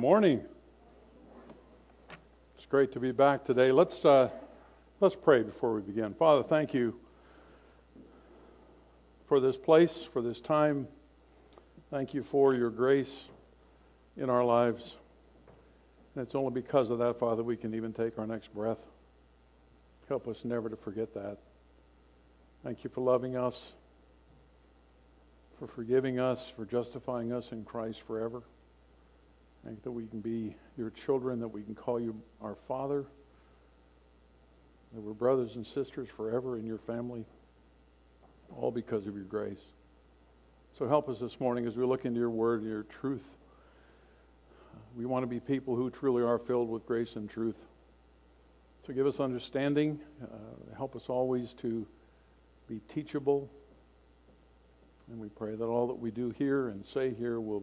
Morning. It's great to be back today. Let's pray before we begin. Father, thank you for this place, for this time. Thank you for your grace in our lives. And it's only because of that, Father, we can even take our next breath. Help us never to forget that. Thank you for loving us, for forgiving us, for justifying us in Christ forever. Thank that we can be your children, that we can call you our Father, that we're brothers and sisters forever in your family, all because of your grace. So help us this morning as we look into your word and your truth. We want to be people who truly are filled with grace and truth. So give us understanding. Help us always to be teachable. And we pray that all that we do here and say here will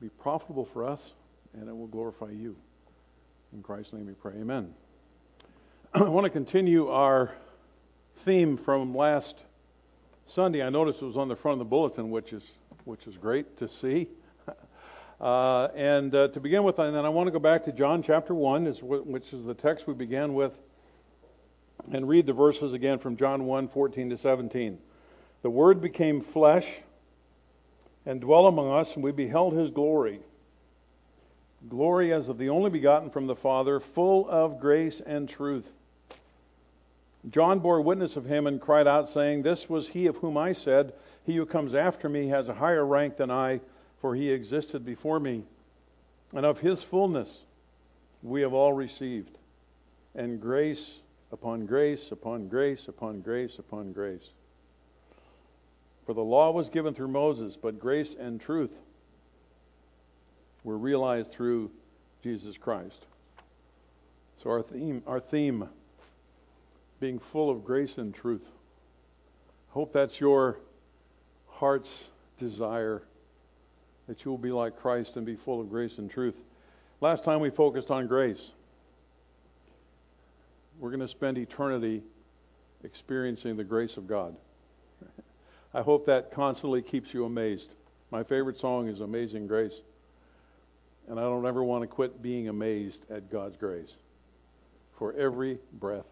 be profitable for us, and it will glorify you. In Christ's name we pray, amen. I want to continue our theme from last Sunday. I noticed it was on the front of the bulletin, which is great to see. And to begin with, and then I want to go back to John chapter 1, which is the text we began with, and read the verses again from John 1, 14 to 17. The Word became flesh and dwell among us, and we beheld his glory. Glory as of the only begotten from the Father, full of grace and truth. John bore witness of him and cried out, saying, This was he of whom I said, He who comes after me has a higher rank than I, for he existed before me. And of his fullness we have all received. And grace upon grace upon grace upon grace upon grace. For the law was given through Moses, but grace and truth were realized through Jesus Christ. So our theme, being full of grace and truth. Hope that's your heart's desire, that you will be like Christ and be full of grace and truth. Last time we focused on grace. We're going to spend eternity experiencing the grace of God. I hope that constantly keeps you amazed. My favorite song is Amazing Grace. And I don't ever want to quit being amazed at God's grace for every breath.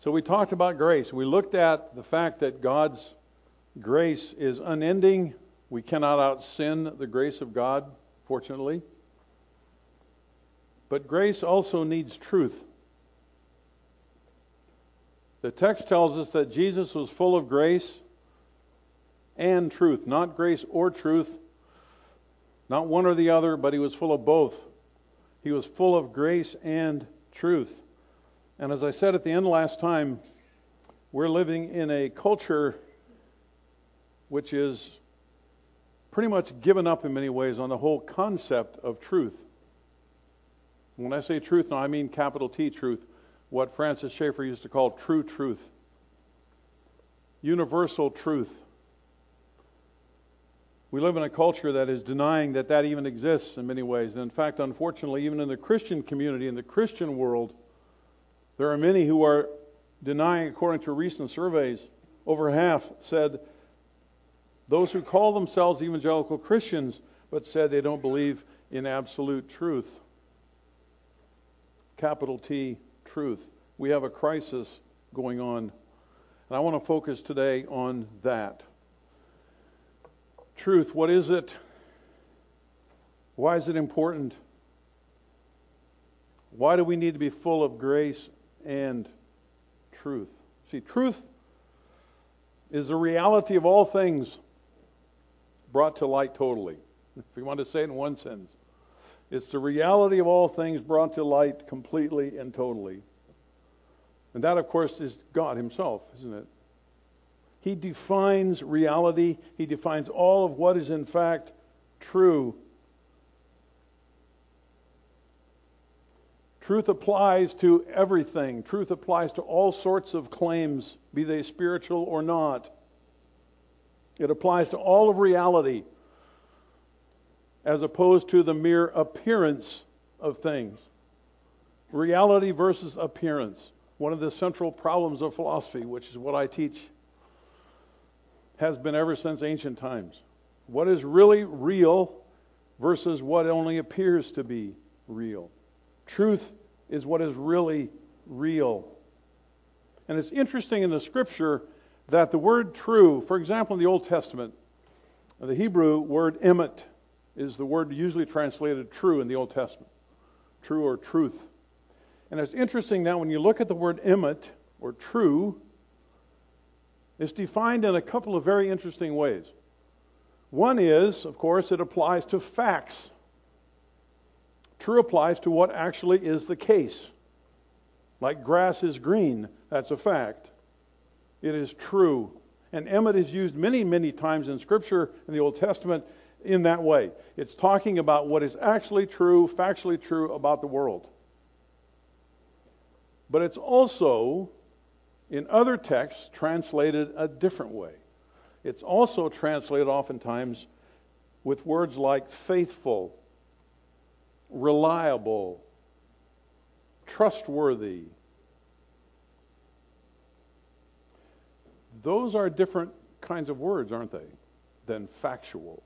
So we talked about grace. We looked at the fact that God's grace is unending. We cannot out-sin the grace of God, fortunately. But grace also needs truth. The text tells us that Jesus was full of grace and truth. Not grace or truth, not one or the other, but he was full of both. He was full of grace and truth. And as I said at the end last time, we're living in a culture which is pretty much given up in many ways on the whole concept of truth. When I say truth now, I mean capital T truth. What Francis Schaeffer used to call true truth, universal truth. We live in a culture that is denying that even exists in many ways. And in fact, unfortunately, even in the Christian community, in the Christian world, there are many who are denying, according to recent surveys, over half said those who call themselves evangelical Christians, but said they don't believe in absolute truth. Capital T truth. We have a crisis going on, and I want to focus today on that. Truth, what is it? Why is it important? Why do we need to be full of grace and truth? See, truth is the reality of all things brought to light totally. If you want to say it in one sentence. It's the reality of all things brought to light completely and totally. And that, of course, is God himself, isn't it? He defines reality. He defines all of what is, in fact, true. Truth applies to everything. Truth applies to all sorts of claims, be they spiritual or not. It applies to all of reality, as opposed to the mere appearance of things. Reality versus appearance. One of the central problems of philosophy, which is what I teach, has been ever since ancient times. What is really real versus what only appears to be real. Truth is what is really real. And it's interesting in the scripture that the word true, for example, in the Old Testament, the Hebrew word emet is the word usually translated true in the Old Testament. True or truth. And it's interesting now when you look at the word emet or true, it's defined in a couple of very interesting ways. One is, of course, it applies to facts. True applies to what actually is the case. Like grass is green, that's a fact. It is true. And emet is used many, many times in Scripture, in the Old Testament, in that way. It's talking about what is actually true, factually true about the world. But it's also, in other texts, translated a different way. It's also translated oftentimes with words like faithful, reliable, trustworthy. Those are different kinds of words, aren't they, than factual.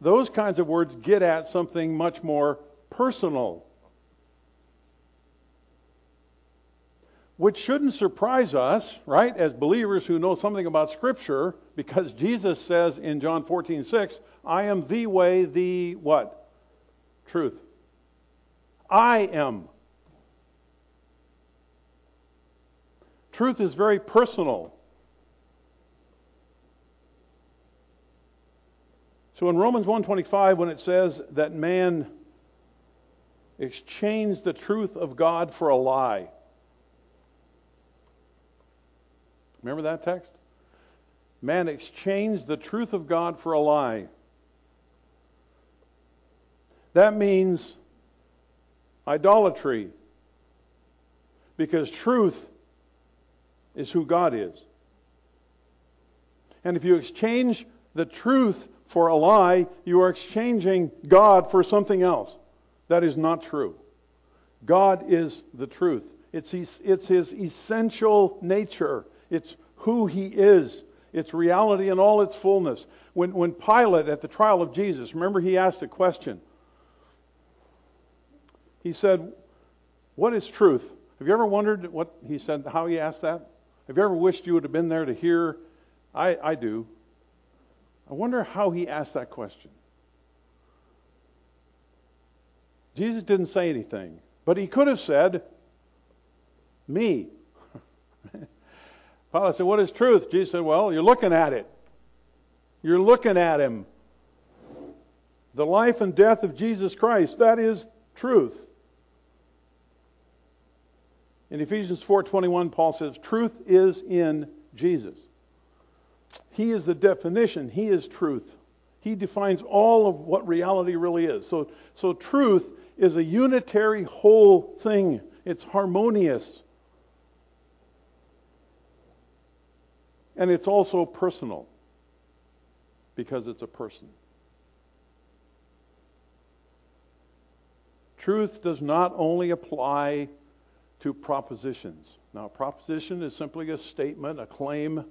Those kinds of words get at something much more personal, which shouldn't surprise us, right, as believers who know something about Scripture, because Jesus says in John 14:6, I am the way, the what? Truth. I am. Truth is very personal. So in Romans 1:25, when it says that man exchanged the truth of God for a lie. Remember that text? Man exchanged the truth of God for a lie. That means idolatry. Because truth is who God is. And if you exchange the truth for a lie, you are exchanging God for something else. That is not true. God is the truth. It's His essential nature. It's who He is. It's reality in all its fullness. When Pilate, at the trial of Jesus, remember he asked a question. He said, what is truth? Have you ever wondered what he said, how he asked that? Have you ever wished you would have been there to hear? I do. I wonder how he asked that question. Jesus didn't say anything, but he could have said, me. Pilate said, what is truth? Jesus said, well, you're looking at it. You're looking at Him. The life and death of Jesus Christ, that is truth. In Ephesians 4:21, Paul says, truth is in Jesus. He is the definition. He is truth. He defines all of what reality really is. So truth is a unitary whole thing. It's harmonious. And it's also personal because it's a person. Truth does not only apply to propositions. Now, a proposition is simply a statement, a claim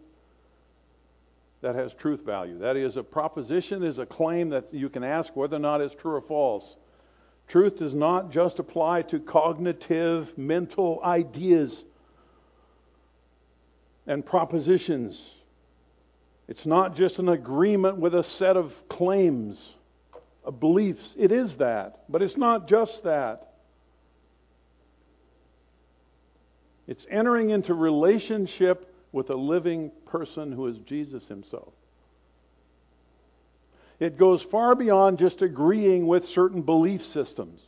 that has truth value. That is, a proposition is a claim that you can ask whether or not it's true or false. Truth does not just apply to cognitive, mental ideas and propositions. It's not just an agreement with a set of claims, of beliefs. It is that, but it's not just that. It's entering into relationship with a living person who is Jesus Himself. It goes far beyond just agreeing with certain belief systems.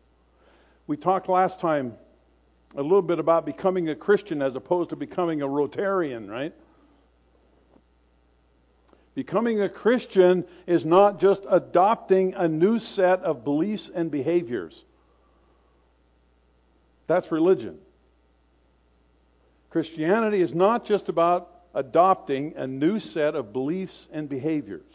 We talked last time a little bit about becoming a Christian as opposed to becoming a Rotarian, right? Becoming a Christian is not just adopting a new set of beliefs and behaviors. That's religion. Christianity is not just about adopting a new set of beliefs and behaviors.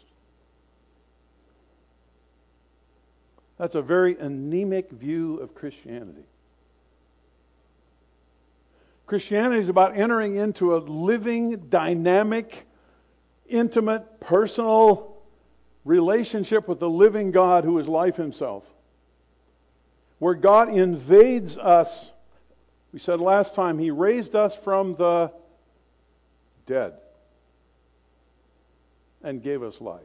That's a very anemic view of Christianity. Christianity is about entering into a living, dynamic, intimate, personal relationship with the living God who is life himself, where God invades us. We said last time, he raised us from the dead and gave us life.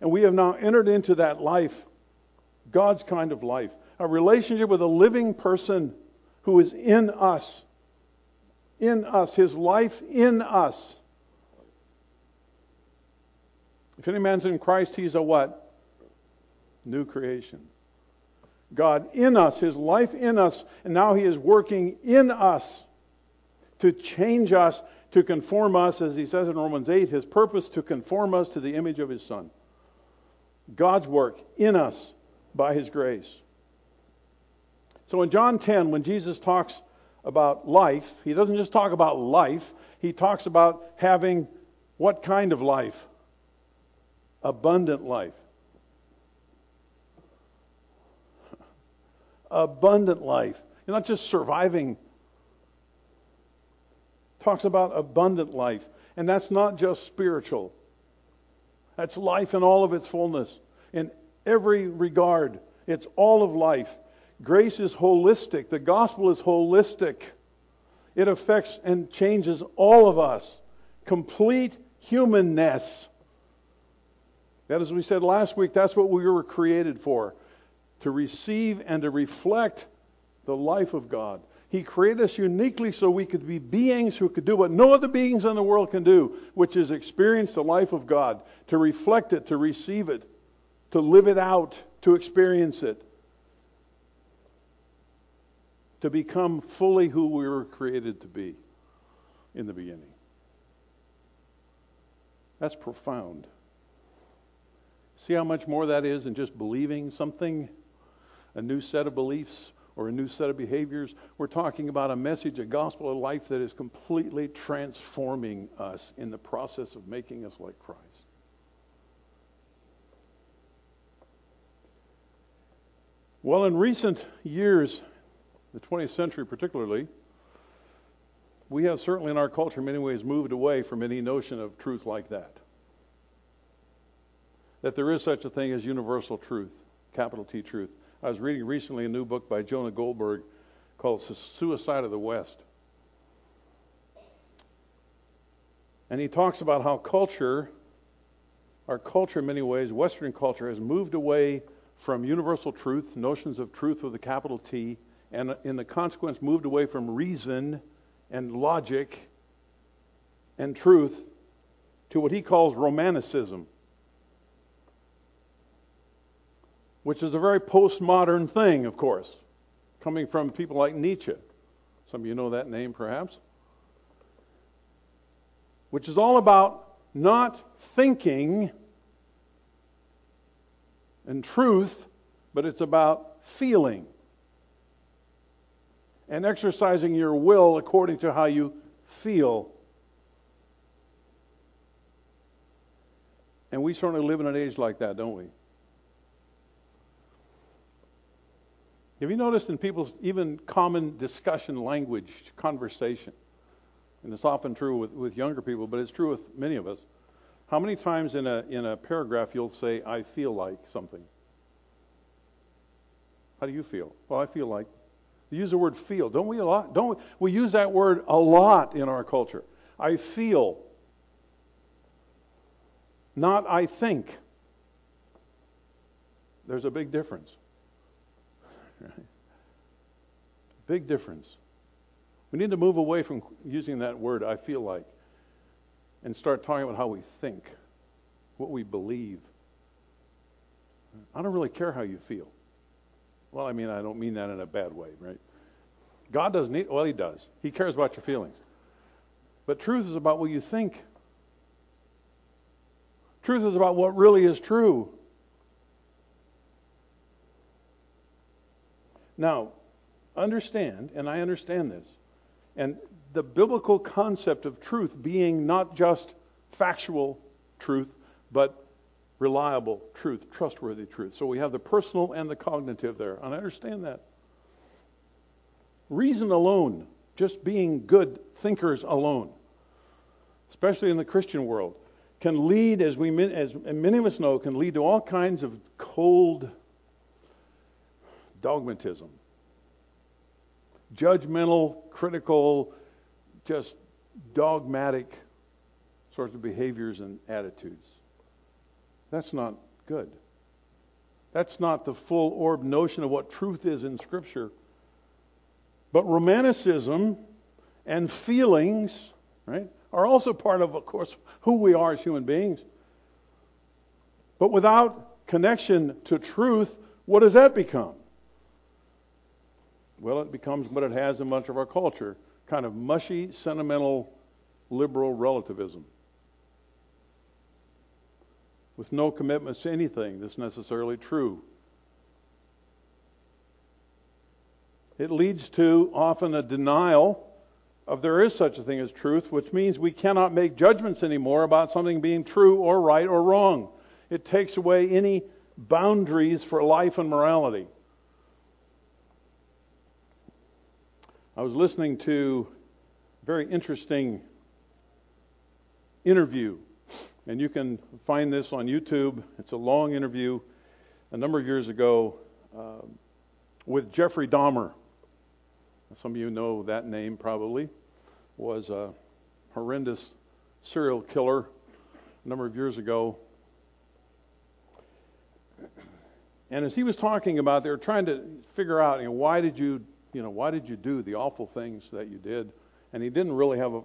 And we have now entered into that life, God's kind of life, a relationship with a living person who is in us, his life in us. If any man's in Christ, he's a what? New creation. God in us, his life in us, and now he is working in us to change us, to conform us, as he says in Romans 8, his purpose to conform us to the image of his Son. God's work in us by his grace. So in John 10, when Jesus talks about life, he doesn't just talk about life, he talks about having what kind of life? Abundant life. Abundant life. You're not just surviving. Talks about abundant life. And that's not just spiritual. That's life in all of its fullness. In every regard. It's all of life. Grace is holistic. The gospel is holistic. It affects and changes all of us. Complete humanness. That, as we said last week, that's what we were created for. To receive and to reflect the life of God. He created us uniquely so we could be beings who could do what no other beings in the world can do, which is experience the life of God, to reflect it, to receive it, to live it out, to experience it, to become fully who we were created to be in the beginning. That's profound. See how much more that is than just believing something? A new set of beliefs or a new set of behaviors. We're talking about a message, a gospel of life that is completely transforming us in the process of making us like Christ. Well, in recent years, the 20th century particularly, we have certainly in our culture in many ways moved away from any notion of truth like that. That there is such a thing as universal truth, capital T truth. I was reading recently a new book by Jonah Goldberg called The Suicide of the West. And he talks about how our culture in many ways, Western culture, has moved away from universal truth, notions of truth with a capital T, and in the consequence moved away from reason and logic and truth to what he calls romanticism, which is a very postmodern thing, of course, coming from people like Nietzsche. Some of you know that name, perhaps. Which is all about not thinking and truth, but it's about feeling and exercising your will according to how you feel. And we certainly live in an age like that, don't we? Have you noticed in people's even common discussion language, conversation, and it's often true with younger people, but it's true with many of us, how many times in a paragraph you'll say, I feel like something? How do you feel? Well, I feel like. You use the word feel. Don't we a lot? Don't we use that word a lot in our culture? I feel. Not I think. There's a big difference. Right. Big difference. We need to move away from using that word, I feel like, and start talking about how we think, what we believe. I don't really care how you feel. Well, I mean, I don't mean that in a bad way, right? God doesn't need, well, he does. He cares about your feelings. But truth is about what you think. Truth is about what really is true. Now, understand, and I understand this, and the biblical concept of truth being not just factual truth, but reliable truth, trustworthy truth. So we have the personal and the cognitive there, and I understand that. Reason alone, just being good thinkers alone, especially in the Christian world, can lead, as many of us know, can lead to all kinds of cold dogmatism, judgmental, critical, just dogmatic sorts of behaviors and attitudes. That's not good. That's not the full orb notion of what truth is in Scripture. But romanticism and feelings, right, are also part of course, who we are as human beings. But without connection to truth, what does that become? Well, it becomes what it has in much of our culture, kind of mushy, sentimental, liberal relativism, with no commitments to anything that's necessarily true. It leads to often a denial of there is such a thing as truth, which means we cannot make judgments anymore about something being true or right or wrong. It takes away any boundaries for life and morality. I was listening to a very interesting interview, and you can find this on YouTube. It's a long interview a number of years ago with Jeffrey Dahmer. Some of you know that name probably. Was a horrendous serial killer a number of years ago. And as he was talking about, they were trying to figure out, why did you do the awful things that you did? And he didn't really have a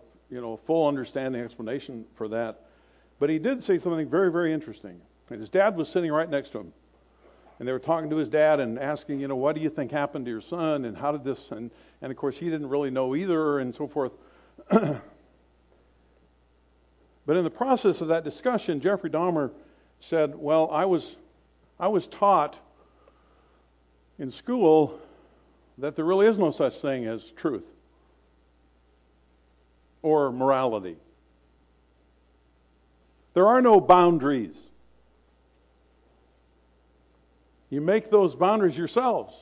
full understanding explanation for that. But he did say something very, very interesting. And his dad was sitting right next to him. And they were talking to his dad and asking, what do you think happened to your son? And how did this? And of course, he didn't really know either, and so forth. But in the process of that discussion, Jeffrey Dahmer said, well, I was taught in school that there really is no such thing as truth or morality. There are no boundaries. You make those boundaries yourselves.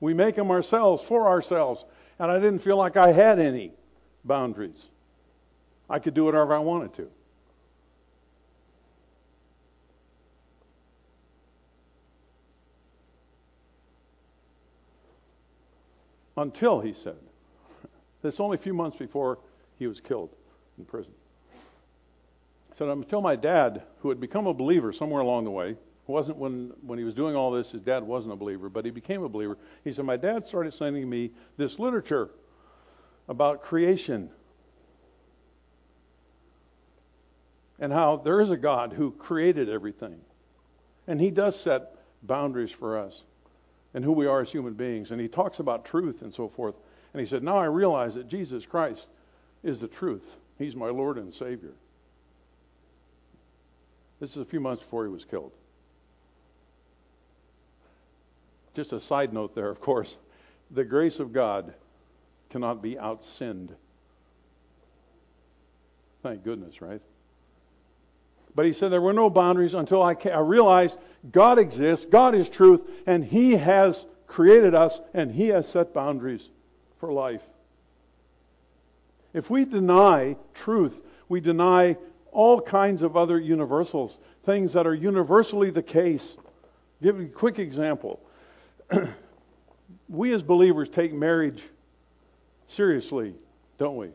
We make them ourselves for ourselves. And I didn't feel like I had any boundaries. I could do whatever I wanted to. Until, he said, that's only a few months before he was killed in prison. He said, until my dad, who had become a believer somewhere along the way, wasn't when he was doing all this, his dad wasn't a believer, but he became a believer. He said, my dad started sending me this literature about creation and how there is a God who created everything. And he does set boundaries for us and who we are as human beings. And he talks about truth and so forth. And he said, now I realize that Jesus Christ is the truth. He's my Lord and Savior. This is a few months before he was killed. Just a side note there, of course. The grace of God cannot be outsinned. Thank goodness, right? But he said there were no boundaries until I realized God exists, God is truth, and He has created us, and He has set boundaries for life. If we deny truth, we deny all kinds of other universals, things that are universally the case. Give me a quick example. We as believers take marriage seriously, don't we?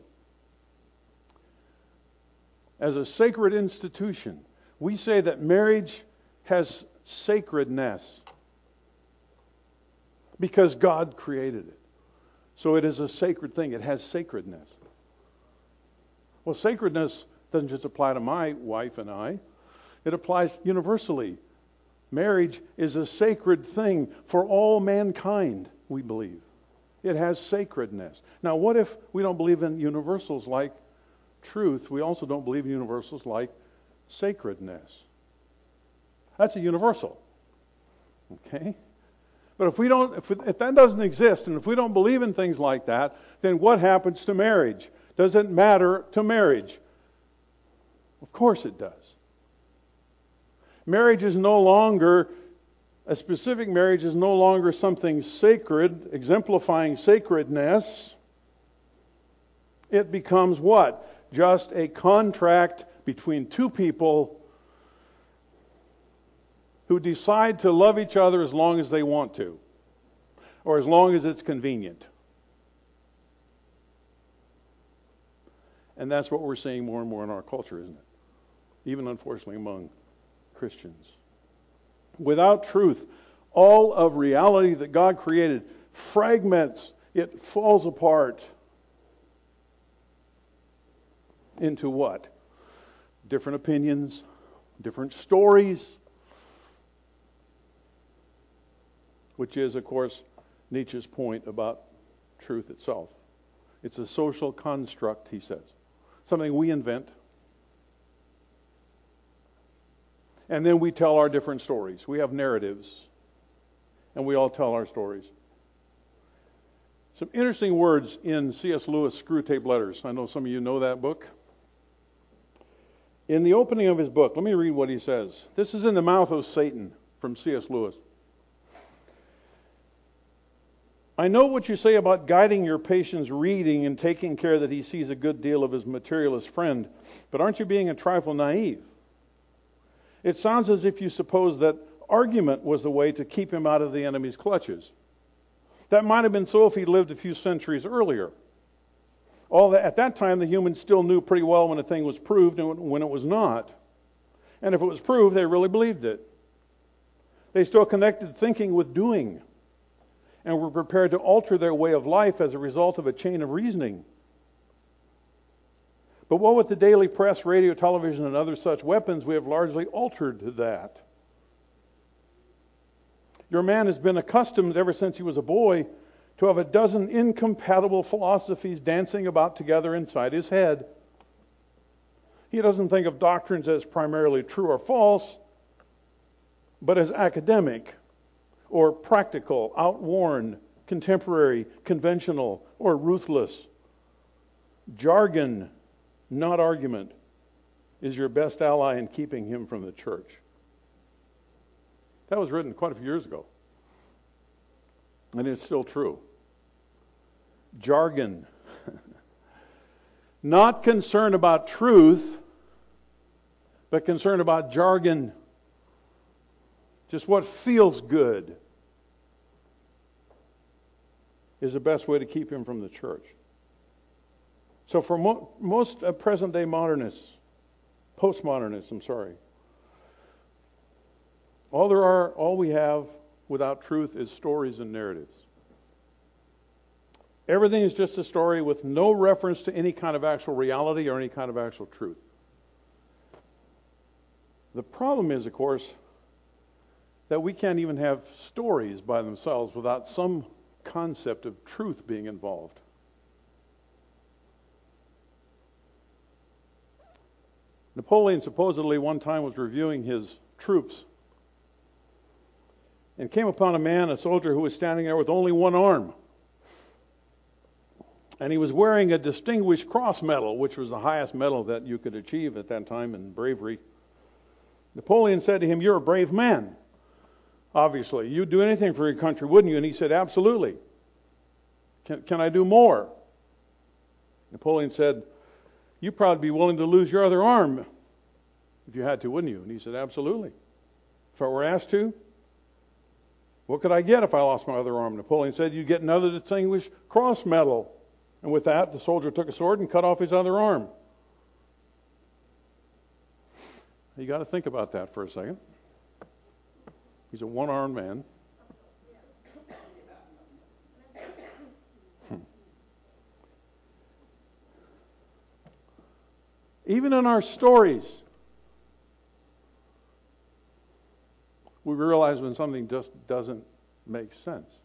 As a sacred institution, we say that marriage has sacredness because God created it. So it is a sacred thing. It has sacredness. Well, sacredness doesn't just apply to my wife and I. It applies universally. Marriage is a sacred thing for all mankind, we believe. It has sacredness. Now, what if we don't believe in universals like truth? We also don't believe in universals like sacredness. That's a universal. Okay? But if that doesn't exist, and if we don't believe in things like that, then what happens to marriage? Does it matter to marriage? Of course it does. A specific marriage is no longer something sacred, exemplifying sacredness. It becomes what? Just a contract between two people who decide to love each other as long as they want to, or as long as it's convenient. And that's what we're seeing more and more in our culture, isn't it? Even, unfortunately, among Christians. Without truth, all of reality that God created fragments. It falls apart into what? Different opinions, different stories, which is, of course, Nietzsche's point about truth itself. It's a social construct, he says, something we invent. And then we tell our different stories. We have narratives, and we all tell our stories. Some interesting words in C.S. Lewis' Screwtape Letters. I know some of you know that book. In the opening of his book, let me read what he says. This is in the mouth of Satan from C.S. Lewis. I know what you say about guiding your patient's reading and taking care that he sees a good deal of his materialist friend, but aren't you being a trifle naive? It sounds as if you suppose that argument was the way to keep him out of the enemy's clutches. That might have been so if he lived a few centuries earlier. At that time, the humans still knew pretty well when a thing was proved and when it was not. And if it was proved, they really believed it. They still connected thinking with doing, and were prepared to alter their way of life as a result of a chain of reasoning. But what with the daily press, radio, television, and other such weapons, we have largely altered that. Your man has been accustomed ever since he was a boy to have a dozen incompatible philosophies dancing about together inside his head. He doesn't think of doctrines as primarily true or false, but as academic or practical, outworn, contemporary, conventional, or ruthless. Jargon, not argument, is your best ally in keeping him from the church. That was written quite a few years ago, and it's still true. Jargon. Not concerned about truth, but concerned about jargon. Just what feels good is the best way to keep him from the church. So for most present-day modernists, postmodernists, all we have without truth is stories and narratives. Everything is just a story with no reference to any kind of actual reality or any kind of actual truth. The problem is, of course, that we can't even have stories by themselves without some concept of truth being involved. Napoleon supposedly one time was reviewing his troops and came upon a soldier, who was standing there with only one arm. And he was wearing a distinguished cross medal, which was the highest medal that you could achieve at that time in bravery. Napoleon said to him, "You're a brave man. Obviously, you'd do anything for your country, wouldn't you?" And he said, "Absolutely. Can I do more?" Napoleon said, "You'd probably be willing to lose your other arm if you had to, wouldn't you?" And he said, "Absolutely. If I were asked to, what could I get if I lost my other arm?" Napoleon said, "You'd get another distinguished cross medal." And with that, the soldier took a sword and cut off his other arm. You got to think about that for a second. He's a one-armed man. Even in our stories, we realize when something just doesn't make sense.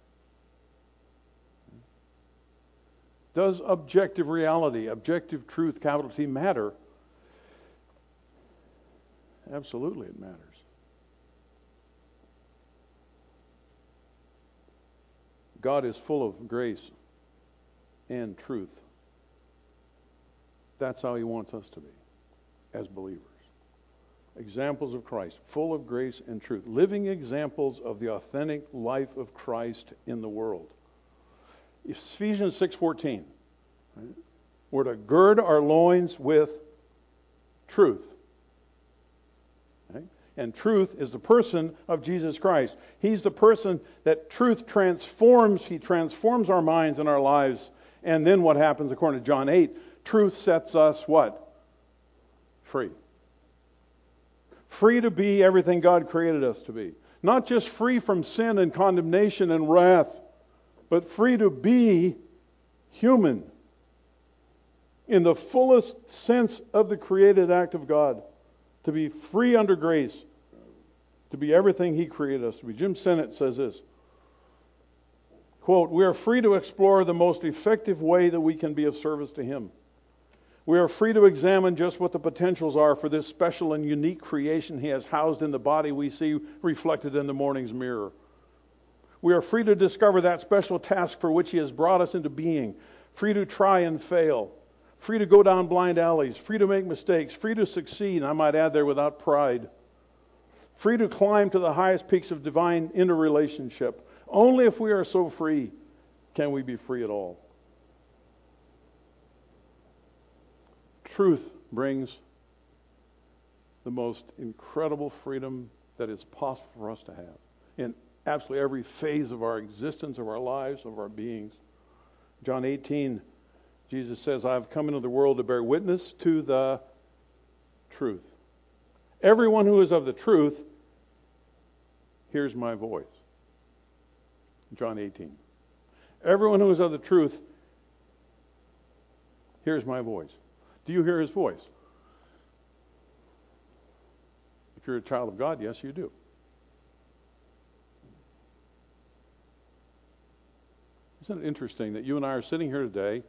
Does objective reality, objective truth, capital T, matter? Absolutely it matters. God is full of grace and truth. That's how he wants us to be as believers. Examples of Christ, full of grace and truth. Living examples of the authentic life of Christ in the world. Ephesians 6:14. Right? We're to gird our loins with truth. Okay? And truth is the person of Jesus Christ. He's the person that truth transforms. He transforms our minds and our lives. And then what happens according to John 8? Truth sets us what? Free. Free to be everything God created us to be. Not just free from sin and condemnation and wrath, but free to be human in the fullest sense of the created act of God. To be free under grace. To be everything He created us to be. Jim Sennett says this. Quote, "We are free to explore the most effective way that we can be of service to Him. We are free to examine just what the potentials are for this special and unique creation He has housed in the body we see reflected in the morning's mirror. We are free to discover that special task for which He has brought us into being. Free to try and fail. Free to go down blind alleys. Free to make mistakes. Free to succeed, I might add there, without pride. Free to climb to the highest peaks of divine interrelationship. Only if we are so free can we be free at all." Truth brings the most incredible freedom that is possible for us to have in absolutely every phase of our existence, of our lives, of our beings. John 18, Jesus says, "I have come into the world to bear witness to the truth. Everyone who is of the truth hears my voice." John 18. Everyone who is of the truth hears my voice. Do you hear His voice? If you're a child of God, yes, you do. Isn't it interesting that you and I are sitting here today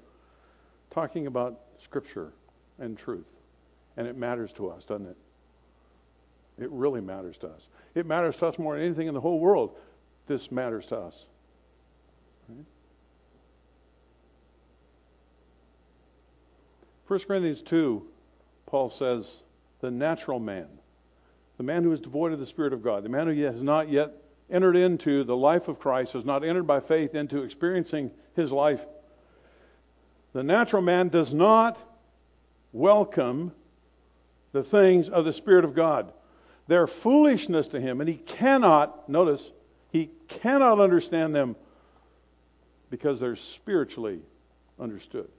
talking about Scripture and truth? And it matters to us, doesn't it? It really matters to us. It matters to us more than anything in the whole world. This matters to us. Right? 1 Corinthians 2, Paul says, the natural man, the man who is devoid of the Spirit of God, the man who has not yet entered into the life of Christ, has not entered by faith into experiencing His life, the natural man does not welcome the things of the Spirit of God. They're foolishness to him, and he cannot, notice, he cannot understand them because they're spiritually understood.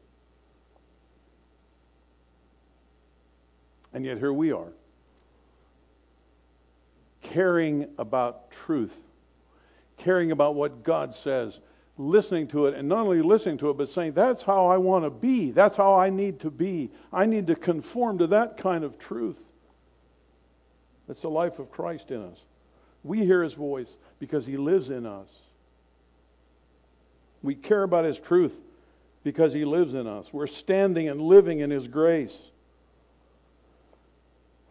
And yet here we are, caring about truth, caring about what God says, listening to it, and not only listening to it, but saying, that's how I want to be. That's how I need to be. I need to conform to that kind of truth. That's the life of Christ in us. We hear His voice because He lives in us. We care about His truth because He lives in us. We're standing and living in His grace.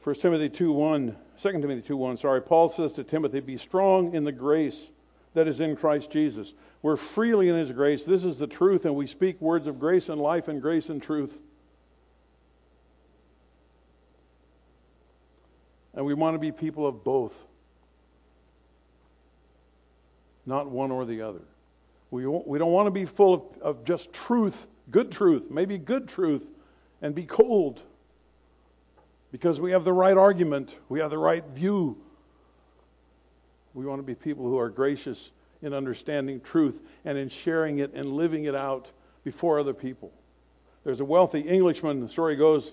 2 Timothy 2:1, Paul says to Timothy, "Be strong in the grace that is in Christ Jesus." We're freely in His grace. This is the truth, and we speak words of grace and life and grace and truth. And we want to be people of both. Not one or the other. We don't want to be full of just truth, good truth, maybe good truth, and be cold because we have the right argument, we have the right view. We want to be people who are gracious in understanding truth and in sharing it and living it out before other people. There's a wealthy Englishman, the story goes,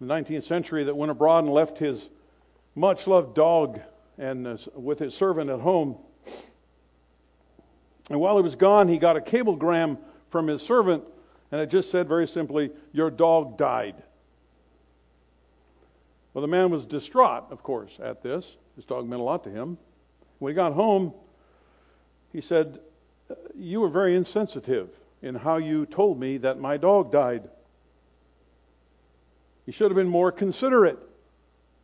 in the 19th century, that went abroad and left his much-loved dog and with his servant at home. And while he was gone, he got a cablegram from his servant, and it just said very simply, "Your dog died." Well, the man was distraught, of course, at this. His dog meant a lot to him. When he got home, he said, "You were very insensitive in how you told me that my dog died. You should have been more considerate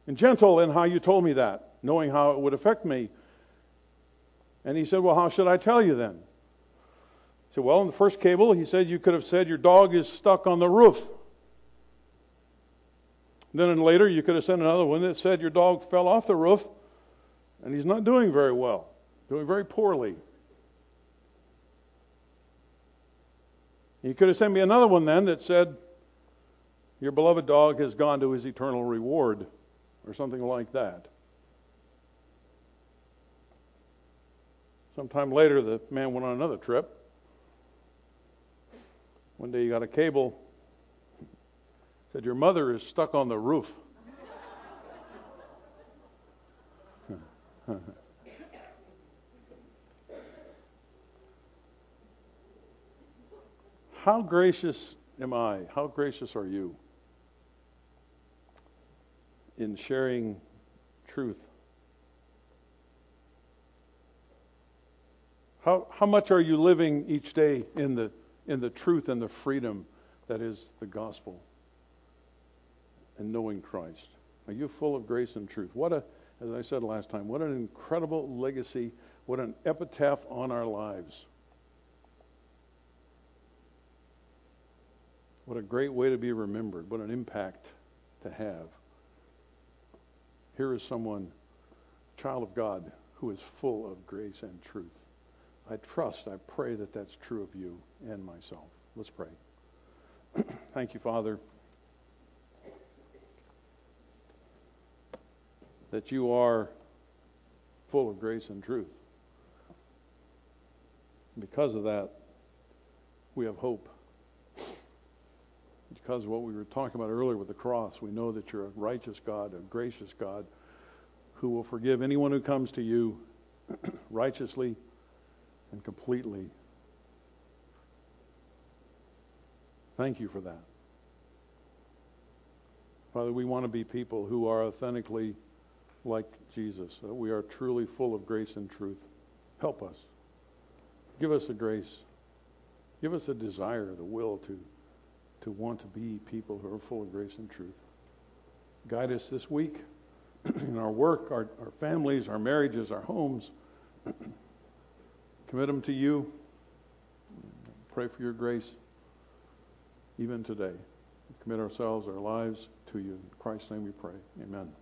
and gentle in how you told me that, knowing how it would affect me." And he said, "Well, how should I tell you then?" He said, "Well, in the first cable," he said, "you could have said your dog is stuck on the roof. Then later you could have sent another one that said your dog fell off the roof and he's not doing very well, doing very poorly. You could have sent me another one then that said Your beloved dog has gone to his eternal reward, or something like that. Sometime later, the man went on another trip. One day he got a cable. Said, your mother is stuck on the roof. How gracious am I? How gracious are you in sharing truth? How much are you living each day in the truth and the freedom that is the gospel and knowing Christ? Are you full of grace and truth? As I said last time, what an incredible legacy, what an epitaph on our lives. What a great way to be remembered. What an impact to have. Here is someone, child of God, who is full of grace and truth. I pray that that's true of you and myself. Let's pray. Thank you, Father, that you are full of grace and truth. Because of that, we have hope. Because of what we were talking about earlier with the cross, we know that you're a righteous God, a gracious God, who will forgive anyone who comes to you righteously and completely. Thank you for that. Father, we want to be people who are authentically like Jesus, that we are truly full of grace and truth. Help us. Give us the grace. Give us the desire, the will to want to be people who are full of grace and truth. Guide us this week in our work, our families, our marriages, our homes. Commit them to you. Pray for your grace even today. Commit ourselves, our lives to you. In Christ's name we pray. Amen.